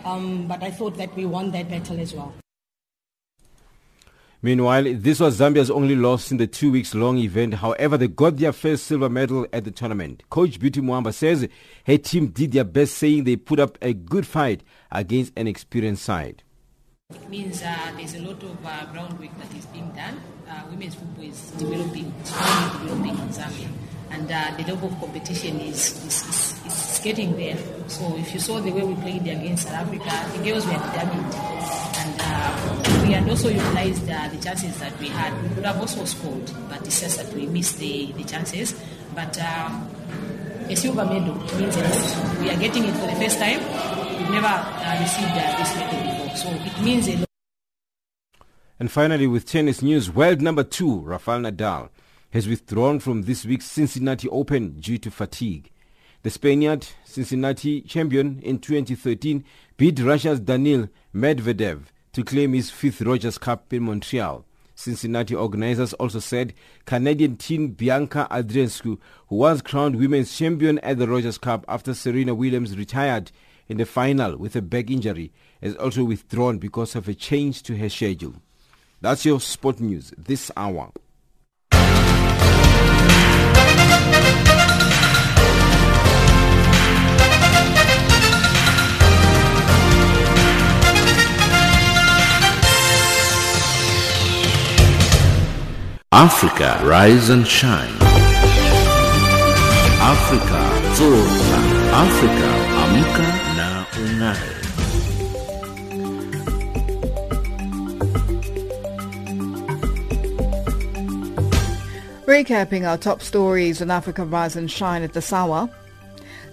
um, but I thought that we won that battle as well. Meanwhile, this was Zambia's only loss in the two weeks long event. However, they got their first silver medal at the tournament. Coach Beauty Mwamba says her team did their best, saying they put up a good fight against an experienced side. It means uh, there's a lot of uh, groundwork that is being done. Uh, women's football is developing, strongly developing in Zambia. And uh, the level of competition is, is, is, is getting there. So if you saw the way we played against South Africa, the girls were determined. And uh, we had also utilized uh, the chances that we had. We could have also scored, but it's just that we missed the, the chances. But uh, a silver medal means a lot. We are getting it for the first time. We've never uh, received uh, this medal before. So it means a lot. And finally, with tennis news, world number two, Rafael Nadal, has withdrawn from this week's Cincinnati Open due to fatigue. The Spaniard, Cincinnati champion in twenty thirteen, beat Russia's Daniil Medvedev to claim his fifth Rogers Cup in Montreal. Cincinnati organizers also said Canadian teen Bianca Andreescu, who was crowned women's champion at the Rogers Cup after Serena Williams retired in the final with a back injury, is also withdrawn because of a change to her schedule. That's your sport news this hour. Africa, rise and shine. Africa, zorka. Africa, amka na unae. Recapping our top stories on Africa, rise and shine at the hour.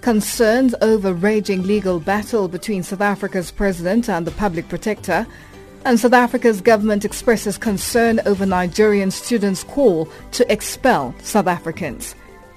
Concerns over raging legal battle between South Africa's president and the public protector. And South Africa's government expresses concern over Nigerian students' call to expel South Africans.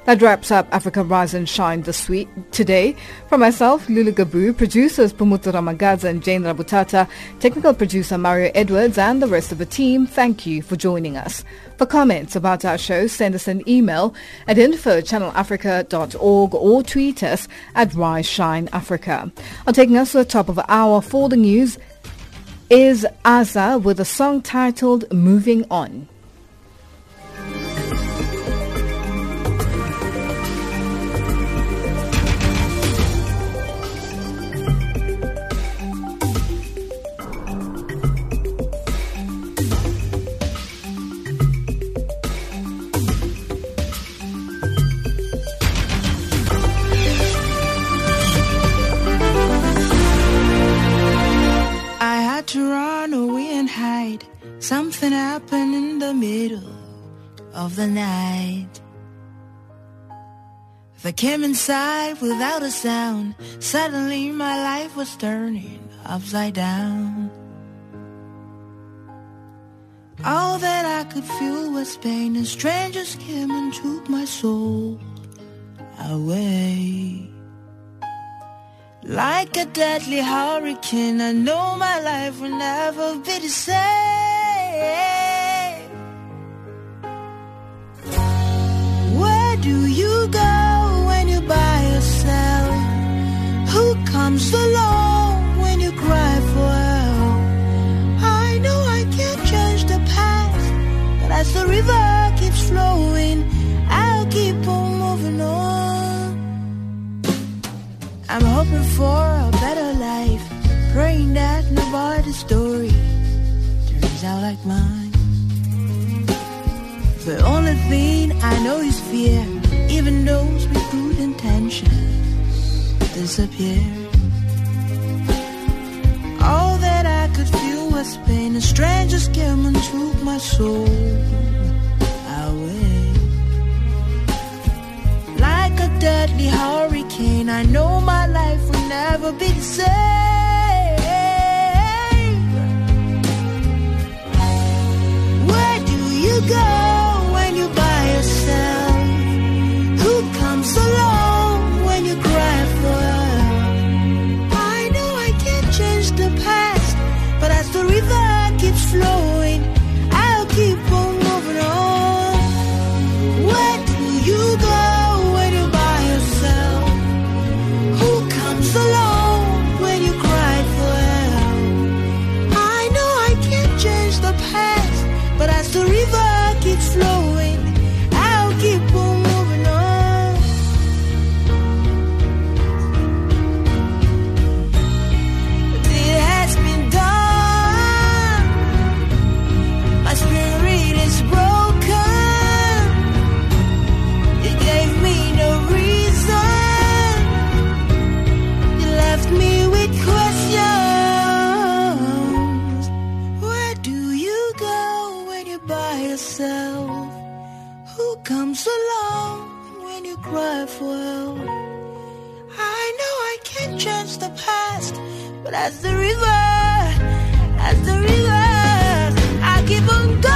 That wraps up Africa Rise and Shine this week. Today, from myself, Lulu Gabu, producers Pumutu Ramagaza and Jane Rabutata, technical producer Mario Edwards and the rest of the team, thank you for joining us. For comments about our show, send us an email at info channel africa dot org or tweet us at Rise Shine Africa. Now taking us to the top of the hour for the news is Azza with a song titled Moving On. Something happened in the middle of the night. They came inside without a sound. Suddenly my life was turning upside down. All that I could feel was pain, and strangers came and took my soul away. Like a deadly hurricane, I know my life will never be the same. Where do you go when you're by yourself? Who comes along when you cry for help? I know I can't change the past, but as the river keeps flowing, I'll keep on moving on. I'm hoping for a better life, praying that nobody's story turns out like mine. The only thing I know is fear. Even those with good intentions disappear. All that I could feel was pain, and strangers came and took my soul away. Like a deadly hurricane, I know my life will never be the same. Where do you go? So long when you cry for help. I know I can't change the past, but as the river keeps flowing, I'll keep on moving on. Where do you go when you're by yourself? Who comes along when you cry for help? I know I can't change the past, but as the river keeps flowing, I'll keep on. Comes along when you cry for help. I know I can't change the past, but as the river, as the river, I keep on going.